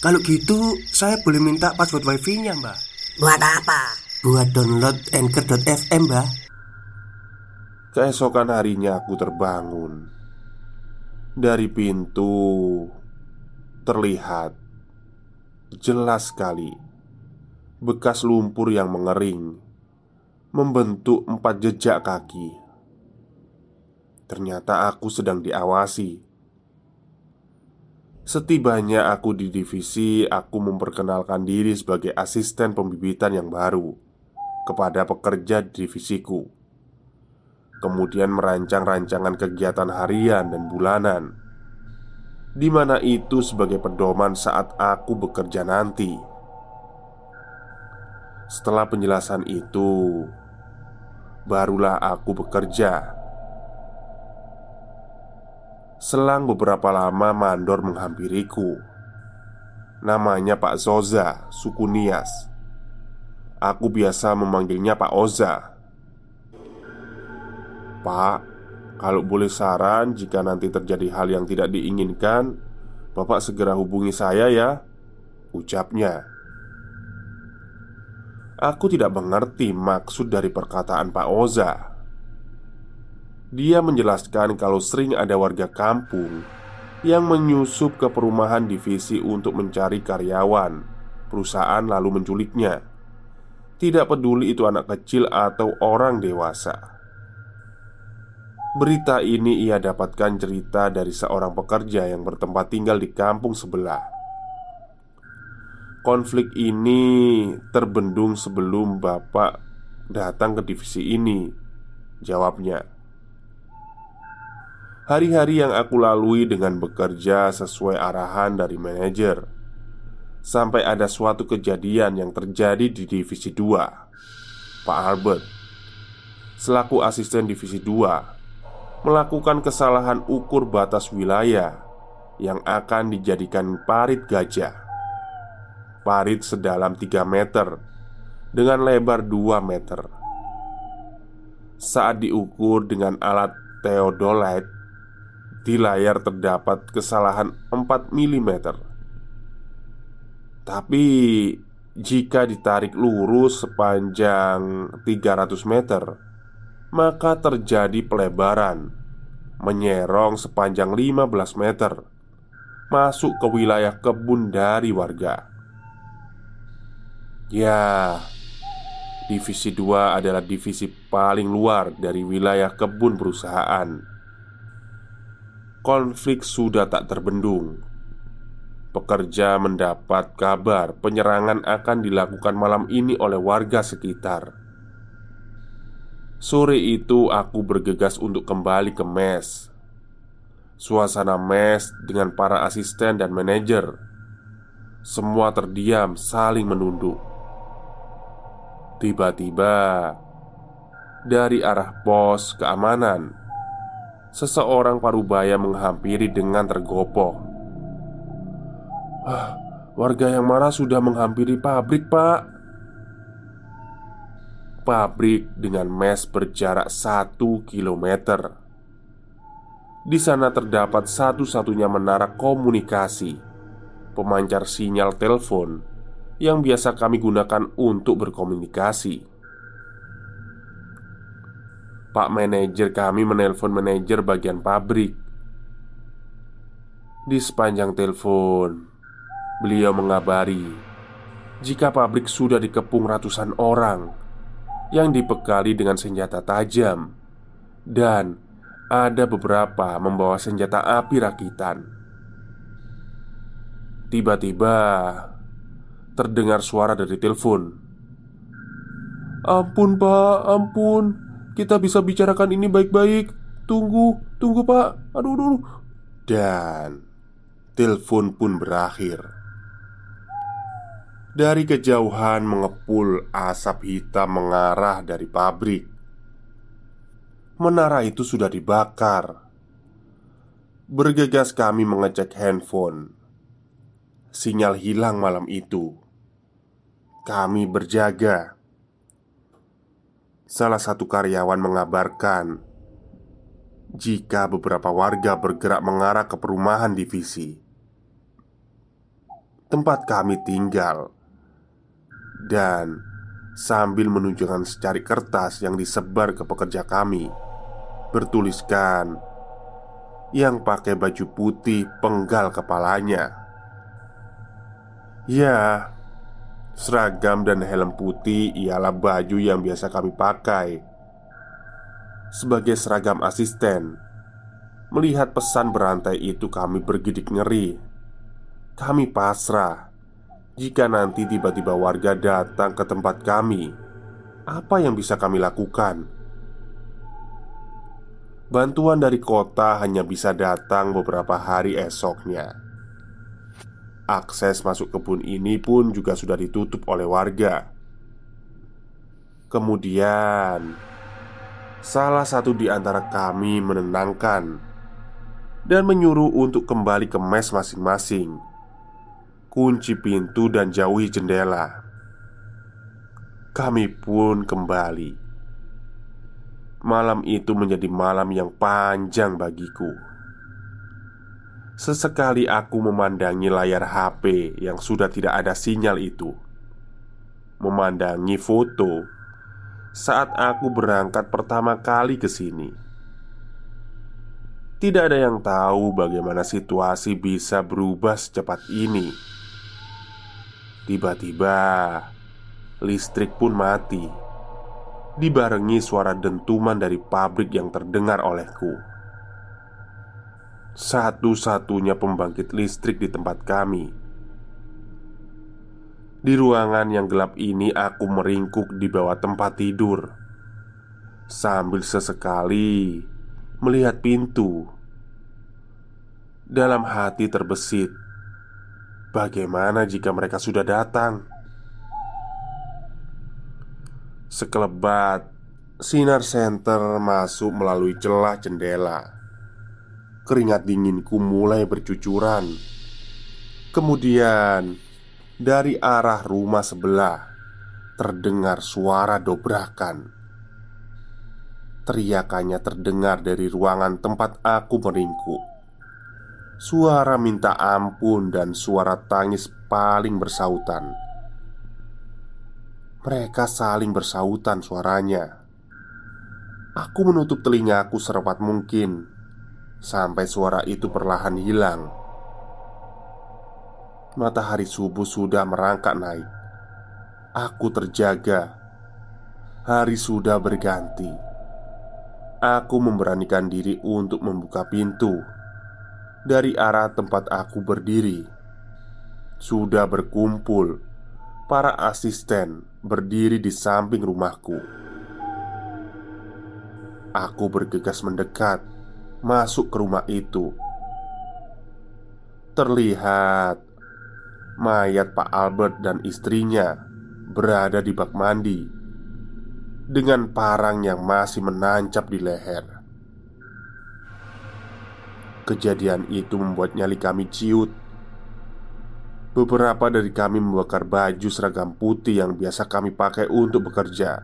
Kalau gitu, saya boleh minta password wifi-nya, Mbak. Buat apa? Buat download anchor.fm, Mbak. Keesokan harinya aku terbangun. Dari pintu terlihat jelas sekali bekas lumpur yang mengering membentuk 4 jejak kaki. Ternyata aku sedang diawasi. Setibanya aku di divisi, aku memperkenalkan diri sebagai asisten pembibitan yang baru kepada pekerja divisiku. Kemudian merancang rancangan kegiatan harian dan bulanan, di mana itu sebagai pedoman saat aku bekerja nanti. Setelah penjelasan itu, barulah aku bekerja. Selang beberapa lama mandor menghampiriku. Namanya Pak Zoza, suku Nias. Aku biasa memanggilnya Pak Oza. Pak, kalau boleh saran, jika nanti terjadi hal yang tidak diinginkan, Bapak segera hubungi saya ya, ucapnya. Aku tidak mengerti maksud dari perkataan Pak Oza. Dia menjelaskan kalau sering ada warga kampung yang menyusup ke perumahan divisi untuk mencari karyawan perusahaan lalu menculiknya. Tidak peduli itu anak kecil atau orang dewasa. Berita ini ia dapatkan cerita dari seorang pekerja yang bertempat tinggal di kampung sebelah. Konflik ini terbendung sebelum Bapak datang ke divisi ini, jawabnya. Hari-hari yang aku lalui dengan bekerja sesuai arahan dari manajer. Sampai ada suatu kejadian yang terjadi di divisi 2. Pak Albert, selaku asisten divisi 2, melakukan kesalahan ukur batas wilayah yang akan dijadikan parit gajah. Parit sedalam 3 meter dengan lebar 2 meter. Saat diukur dengan alat theodolite, di layar terdapat kesalahan 4 mm. Tapi jika ditarik lurus sepanjang 300 meter, maka terjadi pelebaran menyerong sepanjang 15 meter, masuk ke wilayah kebun dari warga. Ya, divisi 2 adalah divisi paling luar dari wilayah kebun perusahaan. Konflik sudah tak terbendung. Pekerja mendapat kabar penyerangan akan dilakukan malam ini oleh warga sekitar. Sore itu aku bergegas untuk kembali ke mes. Suasana mes dengan para asisten dan manajer. Semua terdiam, saling menunduk. Tiba-tiba, dari arah pos keamanan, seseorang parubaya menghampiri dengan tergopoh. Warga yang marah sudah menghampiri pabrik, Pak. Pabrik dengan mes berjarak 1 km. Di sana terdapat satu-satunya menara komunikasi, pemancar sinyal telepon yang biasa kami gunakan untuk berkomunikasi. Pak manajer kami menelpon manajer bagian pabrik. Di sepanjang telepon, beliau mengabari jika pabrik sudah dikepung ratusan orang yang dibekali dengan senjata tajam, dan ada beberapa membawa senjata api rakitan. Tiba-tiba terdengar suara dari telepon. "Ampun, Pak, ampun. Kita bisa bicarakan ini baik-baik. Tunggu Pak. Aduh." Dan telepon pun berakhir. Dari kejauhan mengepul asap hitam mengarah dari pabrik. Menara itu sudah dibakar. Bergegas kami mengecek handphone. Sinyal hilang malam itu. Kami berjaga. Salah satu karyawan mengabarkan jika beberapa warga bergerak mengarah ke perumahan divisi tempat kami tinggal, dan sambil menunjukkan secari kertas yang disebar ke pekerja kami, bertuliskan yang pakai baju putih penggal kepalanya. Ya, seragam dan helm putih ialah baju yang biasa kami pakai sebagai seragam asisten. Melihat pesan berantai itu, kami bergidik nyeri. Kami pasrah. Jika nanti tiba-tiba warga datang ke tempat kami, apa yang bisa kami lakukan? Bantuan dari kota hanya bisa datang beberapa hari esoknya. Akses masuk kebun ini pun juga sudah ditutup oleh warga. Kemudian, salah satu di antara kami menenangkan dan menyuruh untuk kembali ke mes masing-masing, kunci pintu dan jauhi jendela. Kami pun kembali. Malam itu menjadi malam yang panjang bagiku. Sesekali aku memandangi layar HP yang sudah tidak ada sinyal itu, memandangi foto saat aku berangkat pertama kali ke sini. Tidak ada yang tahu bagaimana situasi bisa berubah secepat ini. Tiba-tiba listrik pun mati, dibarengi suara dentuman dari pabrik yang terdengar olehku. Satu-satunya pembangkit listrik di tempat kami. Di ruangan yang gelap ini aku meringkuk di bawah tempat tidur, sambil sesekali melihat pintu. Dalam hati terbesit, bagaimana jika mereka sudah datang? Sekelebat sinar senter masuk melalui celah jendela. Keringat dinginku mulai bercucuran. Kemudian, dari arah rumah sebelah terdengar suara dobrakan. Teriakannya terdengar dari ruangan tempat aku meringkuk. Suara minta ampun dan suara tangis paling bersautan. Mereka saling bersautan suaranya. Aku menutup telingaku serapat mungkin sampai suara itu perlahan hilang. Matahari subuh sudah merangkak naik. Aku terjaga. Hari sudah berganti. Aku memberanikan diri untuk membuka pintu. Dari arah tempat aku berdiri sudah berkumpul para asisten berdiri di samping rumahku. Aku bergegas mendekat masuk ke rumah itu. Terlihat mayat Pak Albert dan istrinya berada di bak mandi dengan parang yang masih menancap di leher. Kejadian itu membuat nyali kami ciut. Beberapa dari kami membakar baju seragam putih yang biasa kami pakai untuk bekerja.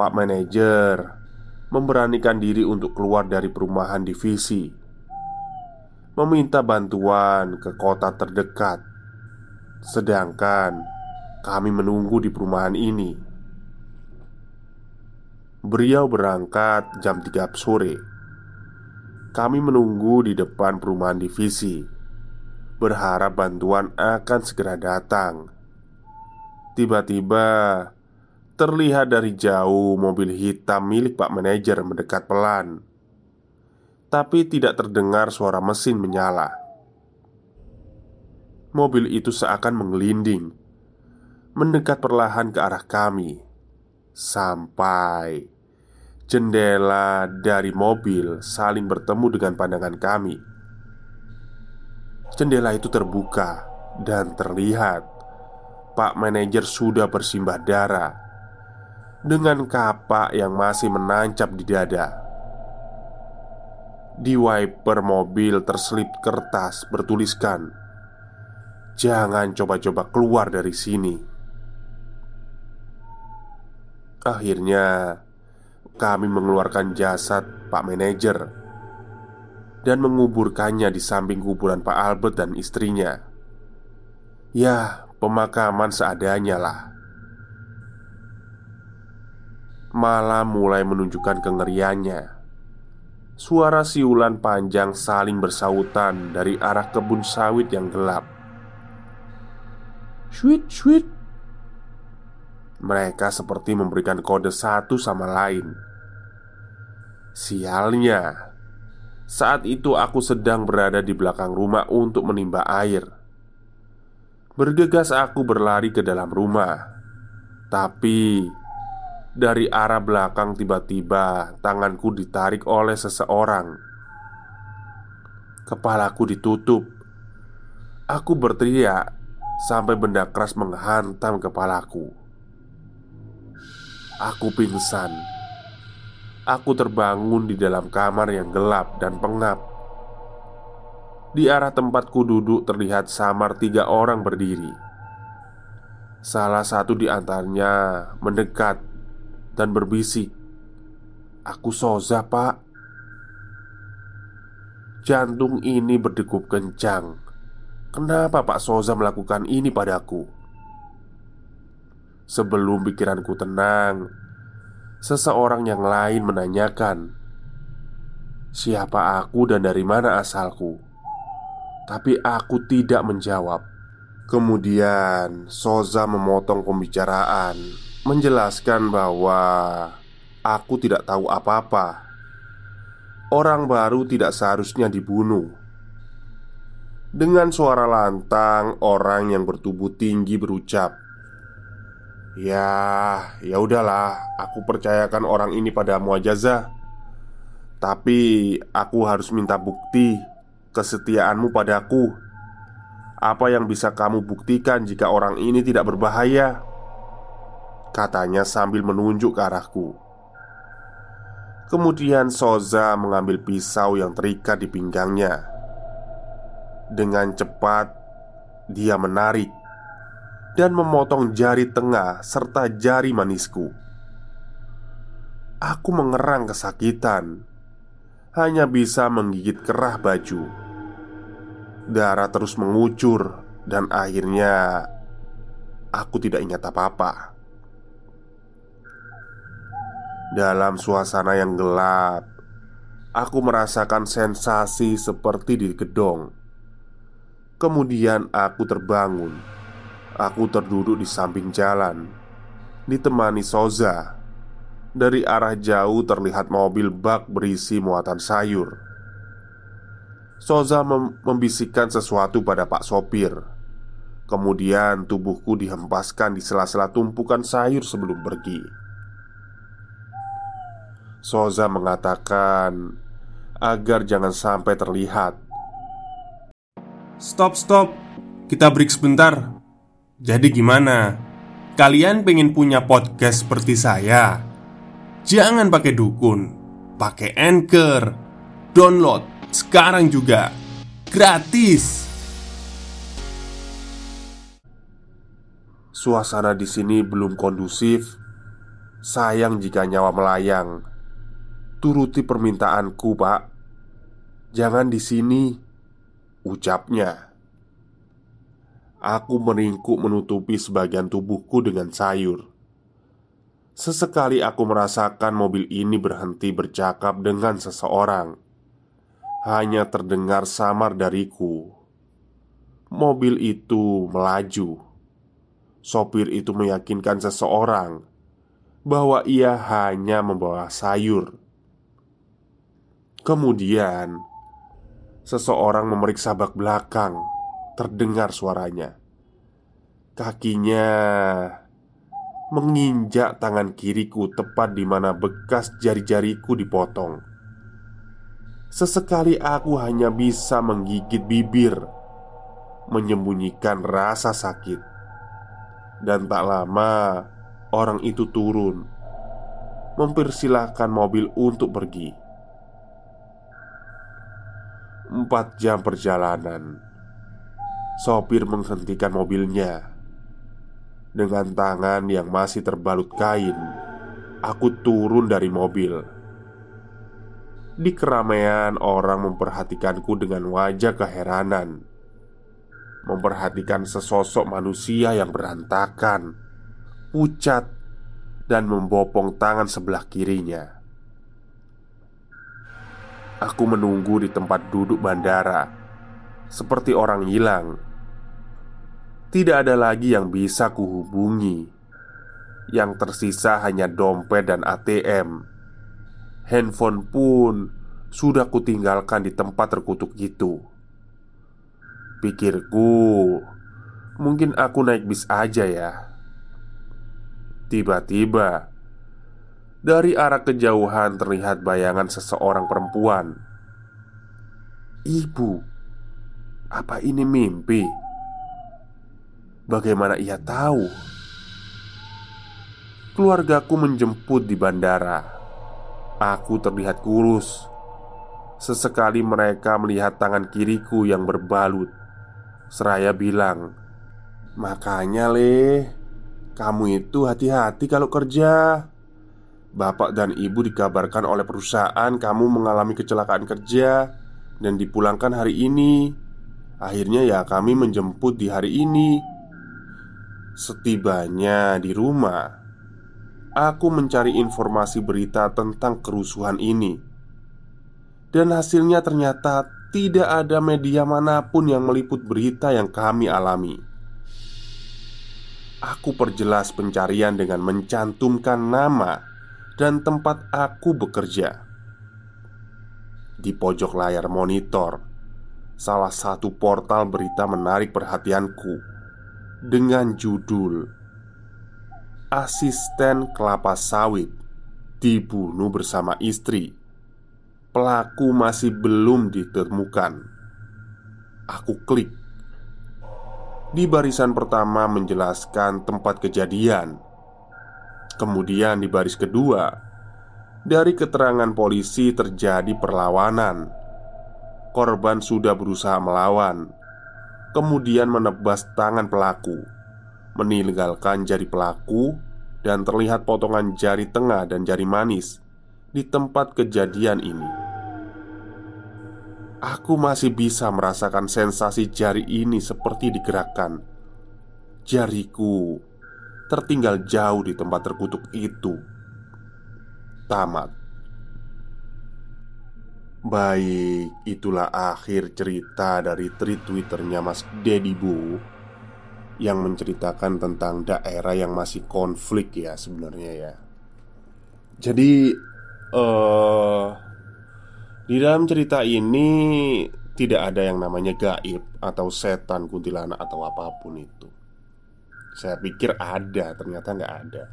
Pak manajer memberanikan diri untuk keluar dari perumahan divisi, meminta bantuan ke kota terdekat. Sedangkan kami menunggu di perumahan ini. Beliau berangkat jam 3 sore. Kami menunggu di depan perumahan divisi, berharap bantuan akan segera datang. Tiba-tiba terlihat dari jauh mobil hitam milik Pak Manajer mendekat pelan, tapi tidak terdengar suara mesin menyala. Mobil itu seakan menggelinding, mendekat perlahan ke arah kami, sampai jendela dari mobil saling bertemu dengan pandangan kami. Jendela itu terbuka dan terlihat Pak manajer sudah bersimbah darah dengan kapak yang masih menancap di dada. Di wiper mobil terselip kertas bertuliskan, "Jangan coba-coba keluar dari sini." Akhirnya kami mengeluarkan jasad Pak manajer dan menguburkannya di samping kuburan Pak Albert dan istrinya. Ya, pemakaman seadanya lah. Malam mulai menunjukkan kengeriannya. Suara siulan panjang saling bersautan dari arah kebun sawit yang gelap. Shuit-shuit. Mereka seperti memberikan kode satu sama lain. Sialnya, saat itu aku sedang berada di belakang rumah untuk menimba air. Bergegas aku berlari ke dalam rumah. Tapi dari arah belakang tiba-tiba tanganku ditarik oleh seseorang. Kepalaku ditutup. Aku berteriak sampai benda keras menghantam kepalaku. Aku pingsan. Aku terbangun di dalam kamar yang gelap dan pengap. Di arah tempatku duduk terlihat samar tiga orang berdiri. Salah satu di antaranya mendekat dan berbisik, "Aku Zoza, Pak." Jantung ini berdegup kencang. Kenapa Pak Zoza melakukan ini padaku? Sebelum pikiranku tenang, seseorang yang lain menanyakan siapa aku dan dari mana asalku. Tapi aku tidak menjawab. Kemudian Zoza memotong pembicaraan, menjelaskan bahwa aku tidak tahu apa-apa. Orang baru tidak seharusnya dibunuh. Dengan suara lantang, orang yang bertubuh tinggi berucap, Ya udahlah, aku percayakan orang ini padamu aja, Zah. Tapi aku harus minta bukti kesetiaanmu padaku. Apa yang bisa kamu buktikan jika orang ini tidak berbahaya?" katanya sambil menunjuk ke arahku. Kemudian Zoza mengambil pisau yang terikat di pinggangnya. Dengan cepat dia menarik dan memotong jari tengah serta jari manisku. Aku mengerang kesakitan, hanya bisa menggigit kerah baju. Darah terus mengucur dan akhirnya aku tidak ingat apa-apa. Dalam suasana yang gelap, aku merasakan sensasi seperti digedong. Kemudian aku terbangun. Aku terduduk di samping jalan, ditemani Zoza. Dari arah jauh terlihat mobil bak berisi muatan sayur. Zoza membisikkan sesuatu pada Pak Sopir. Kemudian tubuhku dihempaskan di sela-sela tumpukan sayur sebelum pergi. Zoza mengatakan agar jangan sampai terlihat. Stop, kita break sebentar. Jadi gimana? Kalian pengen punya podcast seperti saya? Jangan pakai dukun, pakai Anchor. Download sekarang juga, gratis. Suasana di sini belum kondusif. Sayang jika nyawa melayang. Turuti permintaanku, Pak. Jangan di sini, ucapnya. Aku meringkuk menutupi sebagian tubuhku dengan sayur. Sesekali aku merasakan mobil ini berhenti bercakap dengan seseorang. Hanya terdengar samar dariku. Mobil itu melaju. Sopir itu meyakinkan seseorang bahwa ia hanya membawa sayur. Kemudian seseorang memeriksa bak belakang. Terdengar suaranya. Kakinya menginjak tangan kiriku tepat di mana bekas jari-jariku dipotong. Sesekali aku hanya bisa menggigit bibir, menyembunyikan rasa sakit. Dan tak lama orang itu turun, mempersilahkan mobil untuk pergi. 4 jam perjalanan, sopir menghentikan mobilnya. Dengan tangan yang masih terbalut kain, aku turun dari mobil. Di keramaian orang memperhatikanku dengan wajah keheranan, memperhatikan sesosok manusia yang berantakan, pucat, dan membopong tangan sebelah kirinya. Aku menunggu di tempat duduk bandara, seperti orang hilang. Tidak ada lagi yang bisa kuhubungi. Yang tersisa hanya dompet dan ATM. Handphone pun sudah kutinggalkan di tempat terkutuk itu. Pikirku, mungkin aku naik bis aja ya. Tiba-tiba, dari arah kejauhan terlihat bayangan seseorang perempuan. Ibu, apa ini mimpi? Bagaimana ia tahu? Keluargaku menjemput di bandara. Aku terlihat kurus. Sesekali mereka melihat tangan kiriku yang berbalut. Seraya bilang, "Makanya Le, kamu itu hati-hati kalau kerja. Bapak dan ibu dikabarkan oleh perusahaan kamu mengalami kecelakaan kerja dan dipulangkan hari ini. Akhirnya ya kami menjemput di hari ini." Setibanya di rumah, aku mencari informasi berita tentang kerusuhan ini. Dan hasilnya ternyata tidak ada media manapun yang meliput berita yang kami alami. Aku perjelas pencarian dengan mencantumkan nama dan tempat aku bekerja. Di pojok layar monitor, salah satu portal berita menarik perhatianku dengan judul "Asisten kelapa sawit dibunuh bersama istri, pelaku masih belum ditemukan." Aku klik. Di barisan pertama menjelaskan tempat kejadian. Kemudian di baris kedua, dari keterangan polisi terjadi perlawanan. Korban sudah berusaha melawan, kemudian menebas tangan pelaku, meninggalkan jari pelaku, dan terlihat potongan jari tengah dan jari manis di tempat kejadian ini. Aku masih bisa merasakan sensasi jari ini seperti digerakkan. Jariku tertinggal jauh di tempat terkutuk itu. Tamat. Baik, itulah akhir cerita dari tweet Twitternya Mas Dedi Bu yang menceritakan tentang daerah yang masih konflik ya sebenarnya ya. Jadi di dalam cerita ini tidak ada yang namanya gaib atau setan, kuntilanak atau apapun itu. Saya pikir ada, ternyata nggak ada.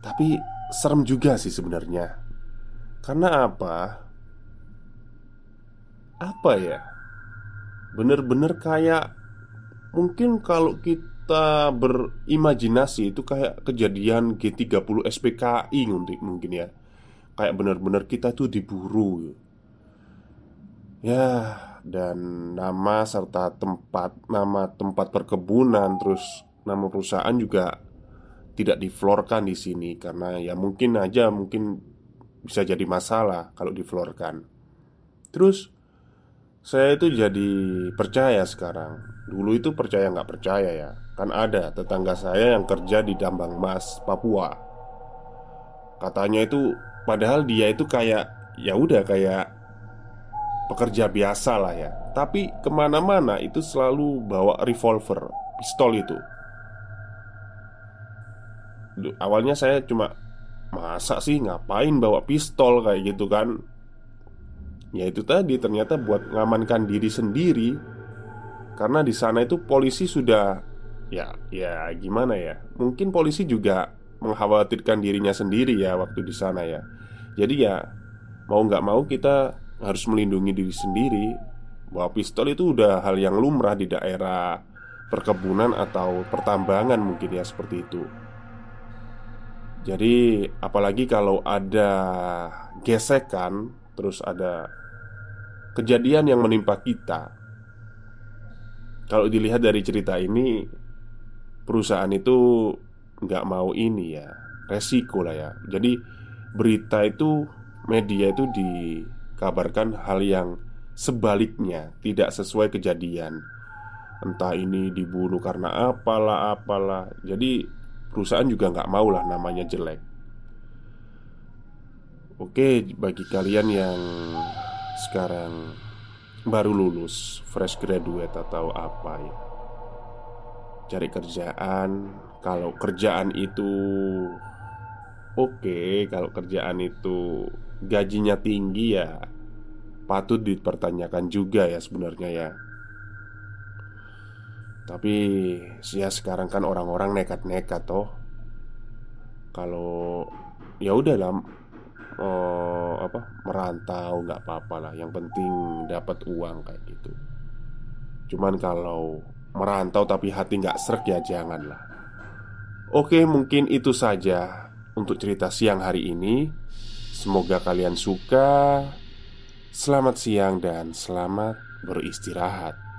Tapi serem juga sih sebenarnya. Karena apa? Apa ya, bener-bener kayak mungkin kalau kita berimajinasi itu kayak kejadian G30 SPKI mungkin ya. Kayak bener-bener kita tuh diburu. Ya, dan nama serta tempat, nama tempat perkebunan, terus nama perusahaan juga tidak diflorkan di sini. Karena ya mungkin aja, mungkin bisa jadi masalah kalau diflorkan. Terus saya itu jadi percaya sekarang. Dulu itu percaya nggak percaya ya. Kan ada tetangga saya yang kerja di tambang emas Papua. Katanya itu, padahal dia itu kayak, ya udah kayak pekerja biasa lah ya. Tapi kemana-mana itu selalu bawa revolver, pistol itu. Awalnya saya cuma, masa sih ngapain bawa pistol kayak gitu kan. Ya itu tadi, ternyata buat ngamankan diri sendiri. Karena di sana itu polisi sudah, ya gimana ya, mungkin polisi juga mengkhawatirkan dirinya sendiri ya waktu di sana ya. Jadi ya mau nggak mau kita harus melindungi diri sendiri. Bawa pistol itu udah hal yang lumrah di daerah perkebunan atau pertambangan mungkin ya, seperti itu. Jadi apalagi kalau ada gesekan, terus ada kejadian yang menimpa kita. Kalau dilihat dari cerita ini, perusahaan itu nggak mau ini ya, resiko lah ya. Jadi berita itu, media itu dikabarkan hal yang sebaliknya, tidak sesuai kejadian. Entah ini dibunuh karena apalah. Jadi perusahaan juga nggak mau lah namanya jelek. Oke, bagi kalian yang sekarang baru lulus, fresh graduate atau apa ya, cari kerjaan. Kalau kerjaan itu oke, kalau kerjaan itu gajinya tinggi ya, patut dipertanyakan juga ya sebenarnya ya. Tapi ya sekarang kan orang-orang nekat-nekat toh. Kalau ya udah lah, merantau nggak apa-apa lah, yang penting dapat uang kayak gitu. Cuman kalau merantau tapi hati nggak srek ya janganlah. Oke, mungkin itu saja untuk cerita siang hari ini. Semoga kalian suka. Selamat siang dan selamat beristirahat.